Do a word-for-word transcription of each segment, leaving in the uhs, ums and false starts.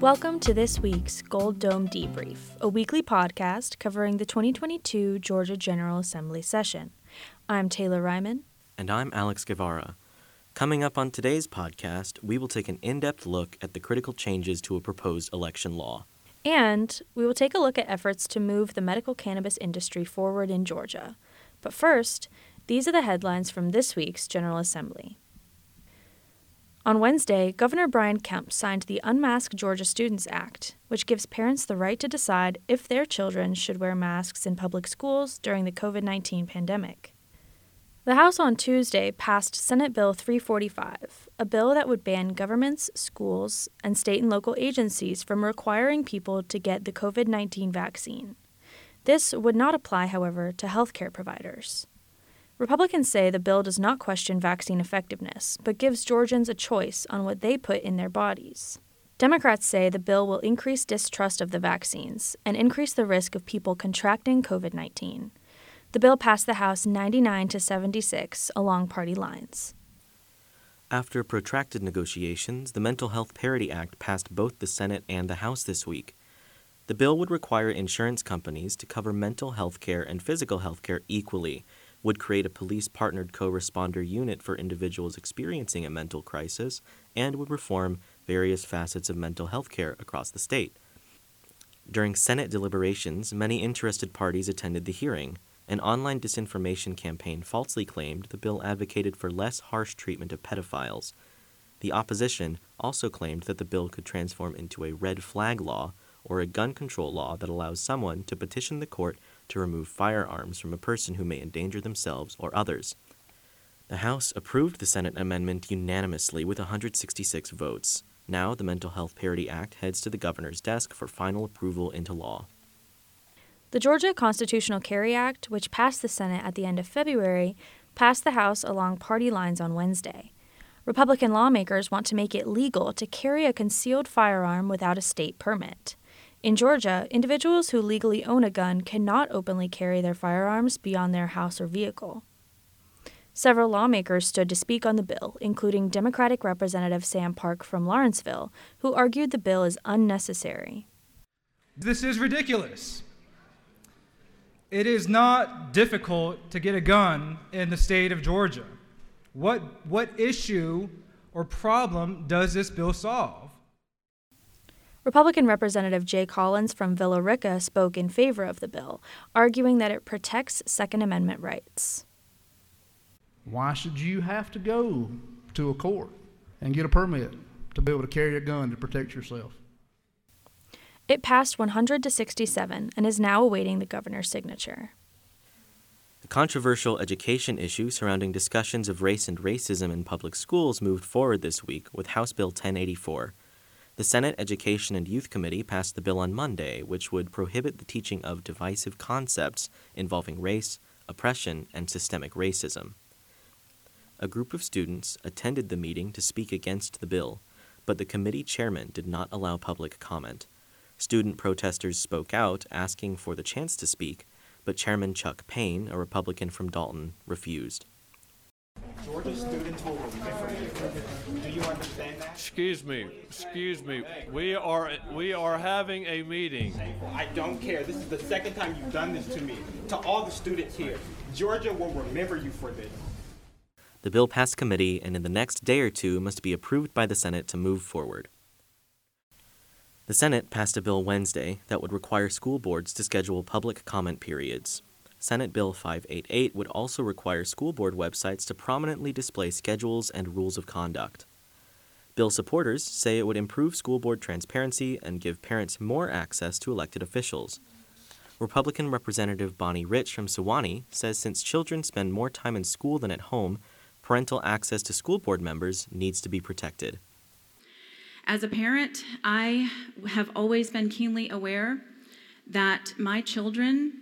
Welcome to this week's Gold Dome Debrief, a weekly podcast covering the twenty twenty-two Georgia General Assembly session. I'm Taylor Ryman. And I'm Alex Guevara. Coming up on today's podcast, we will take an in-depth look at the critical changes to a proposed election law. And we will take a look at efforts to move the medical cannabis industry forward in Georgia. But first, these are the headlines from this week's General Assembly. On Wednesday, Governor Brian Kemp signed the Unmask Georgia Students Act, which gives parents the right to decide if their children should wear masks in public schools during the covid nineteen pandemic. The House on Tuesday passed Senate Bill three forty-five, a bill that would ban governments, schools, and state and local agencies from requiring people to get the covid nineteen vaccine. This would not apply, however, to healthcare providers. Republicans say the bill does not question vaccine effectiveness, but gives Georgians a choice on what they put in their bodies. Democrats say the bill will increase distrust of the vaccines and increase the risk of people contracting covid nineteen. The bill passed the House ninety-nine to seventy-six along party lines. After protracted negotiations, the Mental Health Parity Act passed both the Senate and the House this week. The bill would require insurance companies to cover mental health care and physical health care equally, would create a police-partnered co-responder unit for individuals experiencing a mental crisis, and would reform various facets of mental health care across the state. During Senate deliberations, many interested parties attended the hearing. An online disinformation campaign falsely claimed the bill advocated for less harsh treatment of pedophiles. The opposition also claimed that the bill could transform into a red flag law or a gun control law that allows someone to petition the court to remove firearms from a person who may endanger themselves or others. The House approved the Senate amendment unanimously with one hundred sixty-six votes. Now the Mental Health Parity Act heads to the governor's desk for final approval into law. The Georgia Constitutional Carry Act, which passed the Senate at the end of February, passed the House along party lines on Wednesday. Republican lawmakers want to make it legal to carry a concealed firearm without a state permit. In Georgia, individuals who legally own a gun cannot openly carry their firearms beyond their house or vehicle. Several lawmakers stood to speak on the bill, including Democratic Representative Sam Park from Lawrenceville, who argued the bill is unnecessary. This is ridiculous. It is not difficult to get a gun in the state of Georgia. What what issue or problem does this bill solve? Republican Representative Jay Collins from Villa Rica spoke in favor of the bill, arguing that it protects Second Amendment rights. Why should you have to go to a court and get a permit to be able to carry a gun to protect yourself? It passed one hundred to sixty-seven and is now awaiting the governor's signature. The controversial education issue surrounding discussions of race and racism in public schools moved forward this week with House Bill ten eighty-four. The Senate Education and Youth Committee passed the bill on Monday, which would prohibit the teaching of divisive concepts involving race, oppression, and systemic racism. A group of students attended the meeting to speak against the bill, but the committee chairman did not allow public comment. Student protesters spoke out, asking for the chance to speak, but Chairman Chuck Payne, a Republican from Dalton, refused. Georgia students will remember you. Do you understand that? Excuse me, excuse me. We are we are having a meeting. I don't care. This is the second time you've done this to me. To all the students here, Georgia will remember you for this. The bill passed committee and in the next day or two must be approved by the Senate to move forward. The Senate passed a bill Wednesday that would require school boards to schedule public comment periods. Senate Bill five eighty-eight would also require school board websites to prominently display schedules and rules of conduct. Bill supporters say it would improve school board transparency and give parents more access to elected officials. Republican Representative Bonnie Rich from Sewanee says since children spend more time in school than at home, parental access to school board members needs to be protected. As a parent, I have always been keenly aware that my children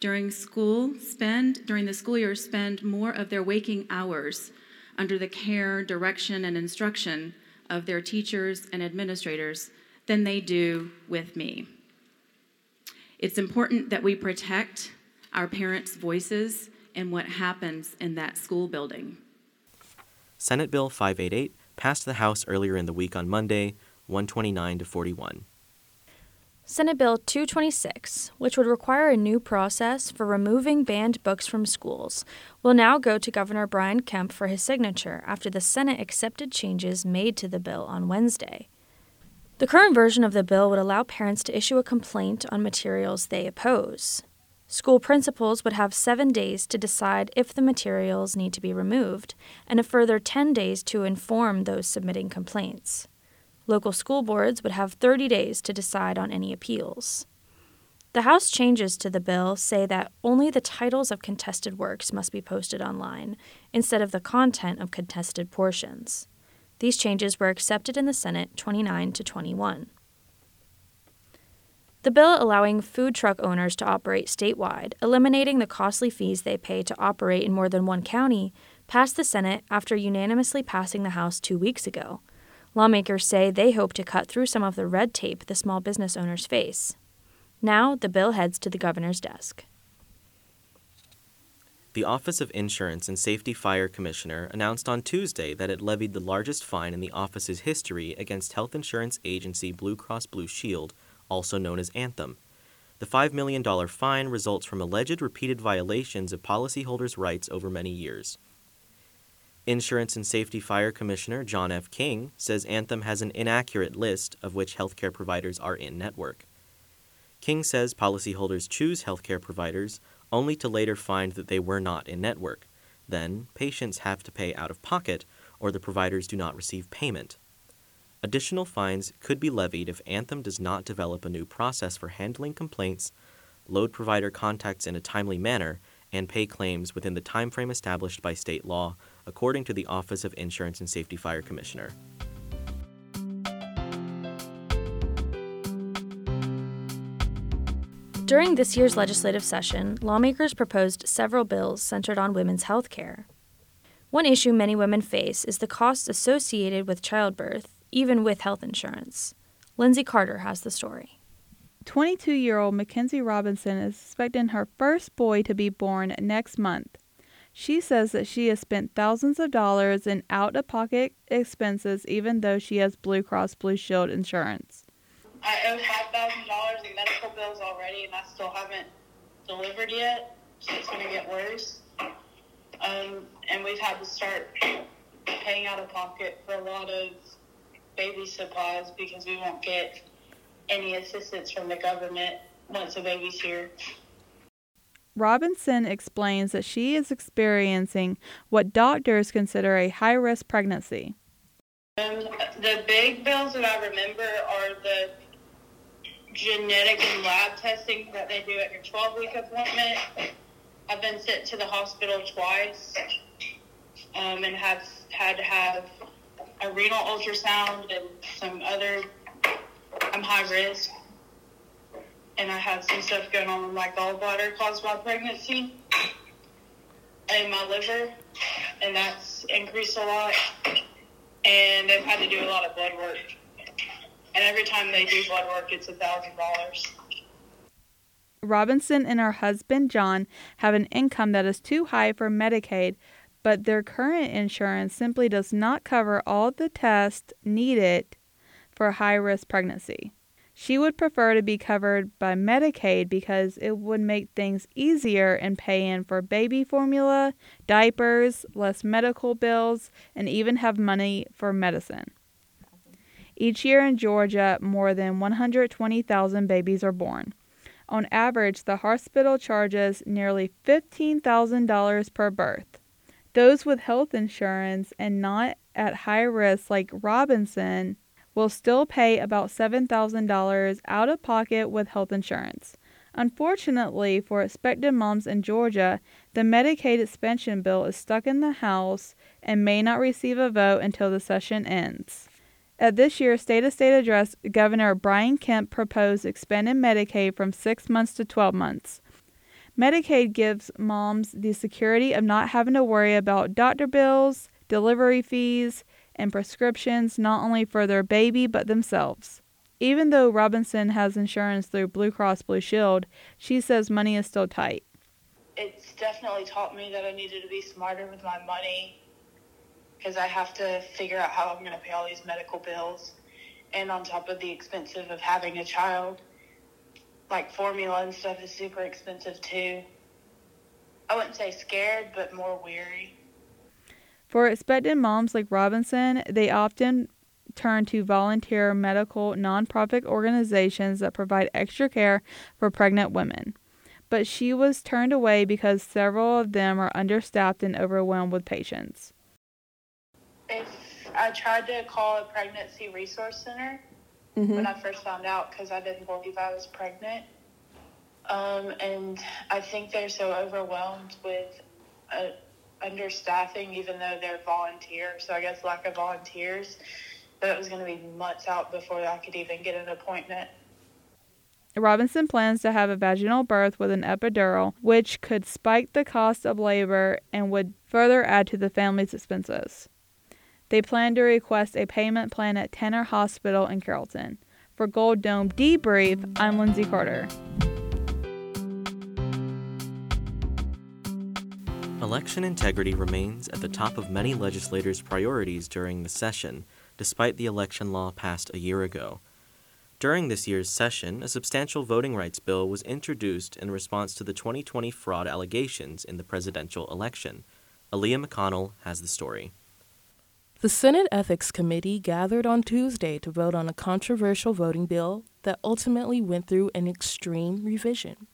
during school spend, during the school year, spend more of their waking hours under the care, direction, and instruction of their teachers and administrators than they do with me. It's important that we protect our parents' voices and what happens in that school building. Senate Bill five eighty-eight passed the House earlier in the week on Monday, one twenty-nine to forty-one. Senate Bill two twenty-six, which would require a new process for removing banned books from schools, will now go to Governor Brian Kemp for his signature after the Senate accepted changes made to the bill on Wednesday. The current version of the bill would allow parents to issue a complaint on materials they oppose. School principals would have seven days to decide if the materials need to be removed, and a further ten days to inform those submitting complaints. Local school boards would have thirty days to decide on any appeals. The House changes to the bill say that only the titles of contested works must be posted online, instead of the content of contested portions. These changes were accepted in the Senate twenty-nine to twenty-one. The bill allowing food truck owners to operate statewide, eliminating the costly fees they pay to operate in more than one county, passed the Senate after unanimously passing the House two weeks ago. Lawmakers say they hope to cut through some of the red tape the small business owners face. Now, the bill heads to the governor's desk. The Office of Insurance and Safety Fire Commissioner announced on Tuesday that it levied the largest fine in the office's history against health insurance agency Blue Cross Blue Shield, also known as Anthem. The five million dollars fine results from alleged repeated violations of policyholders' rights over many years. Insurance and Safety Fire Commissioner John F. King says Anthem has an inaccurate list of which healthcare providers are in-network. King says policyholders choose healthcare providers only to later find that they were not in-network. Then, patients have to pay out-of-pocket or the providers do not receive payment. Additional fines could be levied if Anthem does not develop a new process for handling complaints, load provider contacts in a timely manner, and pay claims within the timeframe established by state law, according to the Office of Insurance and Safety Fire Commissioner. During this year's legislative session, lawmakers proposed several bills centered on women's health care. One issue many women face is the costs associated with childbirth, even with health insurance. Lindsay Carter has the story. twenty-two-year-old Mackenzie Robinson is expecting her first boy to be born next month. She says that she has spent thousands of dollars in out-of-pocket expenses even though she has Blue Cross Blue Shield insurance. I owe five thousand dollars in medical bills already, and I still haven't delivered yet, so it's going to get worse. Um, and we've had to start paying out-of-pocket for a lot of baby supplies because we won't get any assistance from the government once a baby's here. Robinson explains that she is experiencing what doctors consider a high-risk pregnancy. Um, the big bills that I remember are the genetic and lab testing that they do at your twelve-week appointment. I've been sent to the hospital twice um, and have had to have a renal ultrasound and some other. I'm high risk. And I had some stuff going on with my gallbladder caused by pregnancy and my liver, and that's increased a lot. And I've had to do a lot of blood work. And every time they do blood work, it's one thousand dollars. Robinson and her husband, John, have an income that is too high for Medicaid, but their current insurance simply does not cover all the tests needed for high-risk pregnancy. She would prefer to be covered by Medicaid because it would make things easier in paying for baby formula, diapers, less medical bills, and even have money for medicine. Each year in Georgia, more than one hundred twenty thousand babies are born. On average, the hospital charges nearly fifteen thousand dollars per birth. Those with health insurance and not at high risk like Robinson will still pay about seven thousand dollars out of pocket with health insurance. Unfortunately for expectant moms in Georgia, the Medicaid expansion bill is stuck in the House and may not receive a vote until the session ends. At this year's State of State Address, Governor Brian Kemp proposed expanding Medicaid from six months to twelve months. Medicaid gives moms the security of not having to worry about doctor bills, delivery fees, and prescriptions not only for their baby but themselves. Even though Robinson has insurance through Blue Cross Blue Shield, she says money is still tight. It's definitely taught me that I needed to be smarter with my money because I have to figure out how I'm going to pay all these medical bills and on top of the expensive of having a child, like formula and stuff is super expensive too. I wouldn't say scared, but more weary. For expectant moms like Robinson, they often turn to volunteer medical nonprofit organizations that provide extra care for pregnant women. But she was turned away because several of them are understaffed and overwhelmed with patients. If I tried to call a pregnancy resource center mm-hmm. when I first found out because I didn't believe I was pregnant. Um, and I think they're so overwhelmed with uh, understaffing, even though they're volunteers. So I guess lack of volunteers, that it was going to be months out before I could even get an appointment. Robinson plans to have a vaginal birth with an epidural, which could spike the cost of labor and would further add to the family's expenses. They plan to request a payment plan at Tanner Hospital in Carrollton. For Gold Dome Debrief, I'm Lindsay Carter. Election integrity remains at the top of many legislators' priorities during the session, despite the election law passed a year ago. During this year's session, a substantial voting rights bill was introduced in response to the twenty twenty fraud allegations in the presidential election. Aaliyah McConnell has the story. The Senate Ethics Committee gathered on Tuesday to vote on a controversial voting bill that ultimately went through an extreme revision.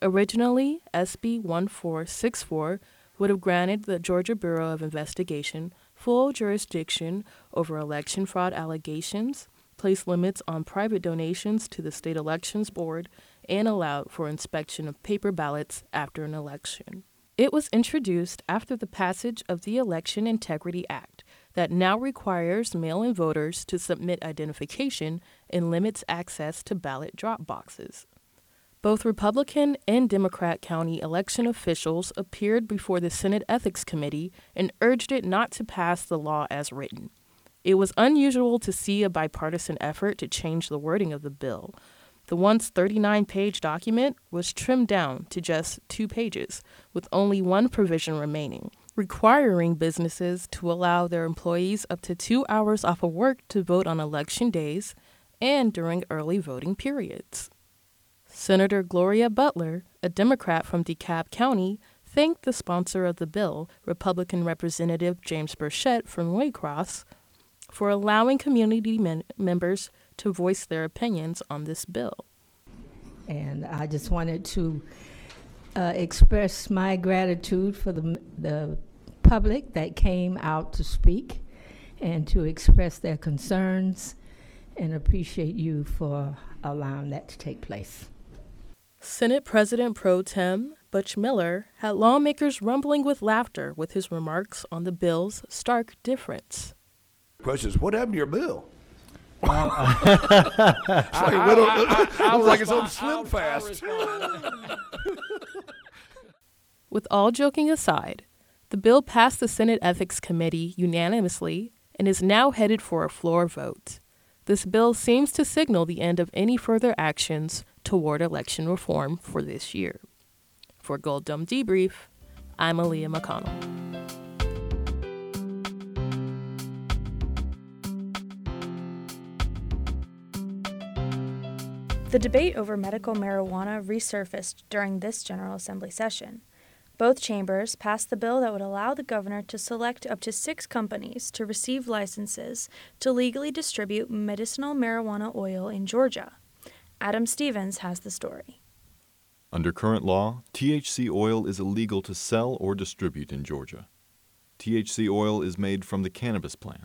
Originally, S B fourteen sixty-four would have granted the Georgia Bureau of Investigation full jurisdiction over election fraud allegations, placed limits on private donations to the State Elections Board, and allowed for inspection of paper ballots after an election. It was introduced after the passage of the Election Integrity Act that now requires mail-in voters to submit identification and limits access to ballot drop boxes. Both Republican and Democrat county election officials appeared before the Senate Ethics Committee and urged it not to pass the law as written. It was unusual to see a bipartisan effort to change the wording of the bill. The once thirty-nine page document was trimmed down to just two pages, with only one provision remaining, requiring businesses to allow their employees up to two hours off of work to vote on election days and during early voting periods. Senator Gloria Butler, a Democrat from DeKalb County, thanked the sponsor of the bill, Republican Representative James Burchett from Waycross, for allowing community men- members to voice their opinions on this bill. And I just wanted to uh, express my gratitude for the, the public that came out to speak and to express their concerns, and appreciate you for allowing that to take place. Senate President Pro Tem Butch Miller had lawmakers rumbling with laughter with his remarks on the bill's stark difference. Question is, what happened to your bill? Um, it's like it's on Slim Fast. With all joking aside, the bill passed the Senate Ethics Committee unanimously and is now headed for a floor vote. This bill seems to signal the end of any further actions toward election reform for this year. For Gold Dome Debrief, I'm Aaliyah McConnell. The debate over medical marijuana resurfaced during this General Assembly session. Both chambers passed the bill that would allow the governor to select up to six companies to receive licenses to legally distribute medicinal marijuana oil in Georgia. Adam Stevens has the story. Under current law, T H C oil is illegal to sell or distribute in Georgia. T H C oil is made from the cannabis plant.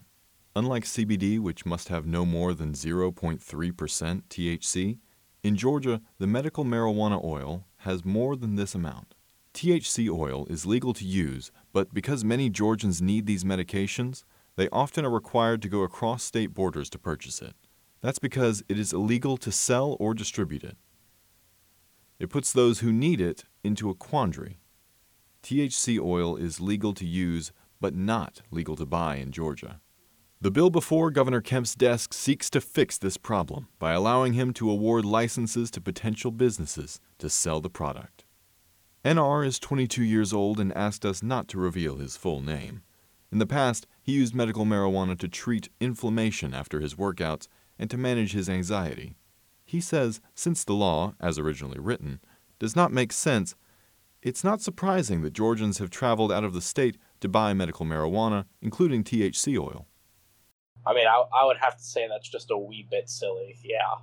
Unlike C B D, which must have no more than zero point three percent T H C, in Georgia, the medical marijuana oil has more than this amount. T H C oil is legal to use, but because many Georgians need these medications, they often are required to go across state borders to purchase it. That's because it is illegal to sell or distribute it. It puts those who need it into a quandary. T H C oil is legal to use, but not legal to buy in Georgia. The bill before Governor Kemp's desk seeks to fix this problem by allowing him to award licenses to potential businesses to sell the product. N R is twenty-two years old and asked us not to reveal his full name. In the past, he used medical marijuana to treat inflammation after his workouts and to manage his anxiety. He says since the law, as originally written, does not make sense, it's not surprising that Georgians have traveled out of the state to buy medical marijuana, including T H C oil. I mean, I, I would have to say that's just a wee bit silly, yeah.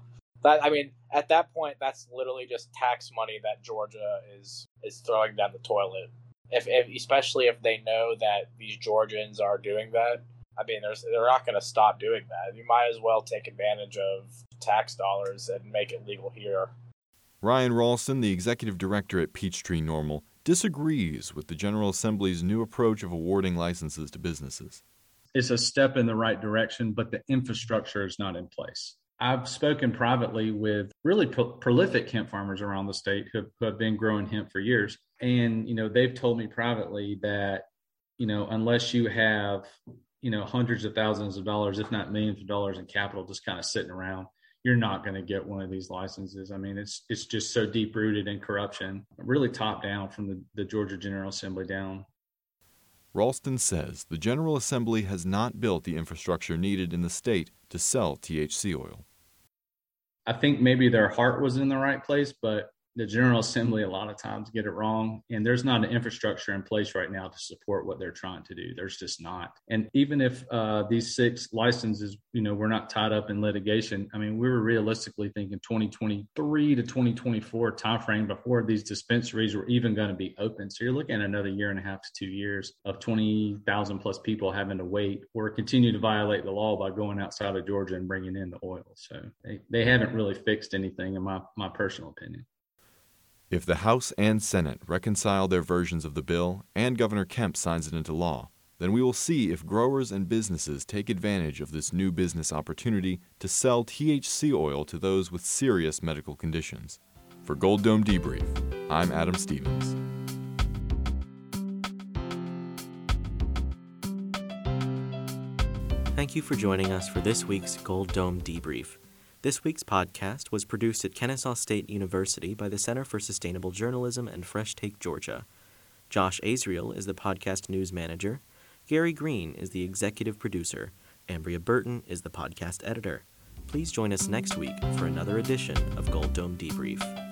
That, I mean, at that point, that's literally just tax money that Georgia is is throwing down the toilet. If, if especially if they know that these Georgians are doing that, I mean, there's, they're not going to stop doing that. You might as well take advantage of tax dollars and make it legal here. Ryan Ralston, the executive director at Peachtree Normal, disagrees with the General Assembly's new approach of awarding licenses to businesses. It's a step in the right direction, but the infrastructure is not in place. I've spoken privately with really pro- prolific hemp farmers around the state who have, who have been growing hemp for years. And, you know, they've told me privately that, you know, unless you have, you know, hundreds of thousands of dollars, if not millions of dollars in capital just kind of sitting around, you're not going to get one of these licenses. I mean, it's it's just so deep-rooted in corruption, really top down from the, the Georgia General Assembly down. Ralston says the General Assembly has not built the infrastructure needed in the state to sell T H C oil. I think maybe their heart was in the right place, but the General Assembly a lot of times get it wrong. And there's not an infrastructure in place right now to support what they're trying to do. There's just not. And even if uh, these six licenses, you know, were not tied up in litigation, I mean, we were realistically thinking twenty twenty-three to twenty twenty-four timeframe before these dispensaries were even going to be open. So you're looking at another year and a half to two years of twenty thousand plus people having to wait or continue to violate the law by going outside of Georgia and bringing in the oil. So they, they haven't really fixed anything in my, my personal opinion. If the House and Senate reconcile their versions of the bill and Governor Kemp signs it into law, then we will see if growers and businesses take advantage of this new business opportunity to sell T H C oil to those with serious medical conditions. For Gold Dome Debrief, I'm Adam Stevens. Thank you for joining us for this week's Gold Dome Debrief. This week's podcast was produced at Kennesaw State University by the Center for Sustainable Journalism and Fresh Take Georgia. Josh Azriel is the podcast news manager. Gary Green is the executive producer. Ambria Burton is the podcast editor. Please join us next week for another edition of Gold Dome Debrief.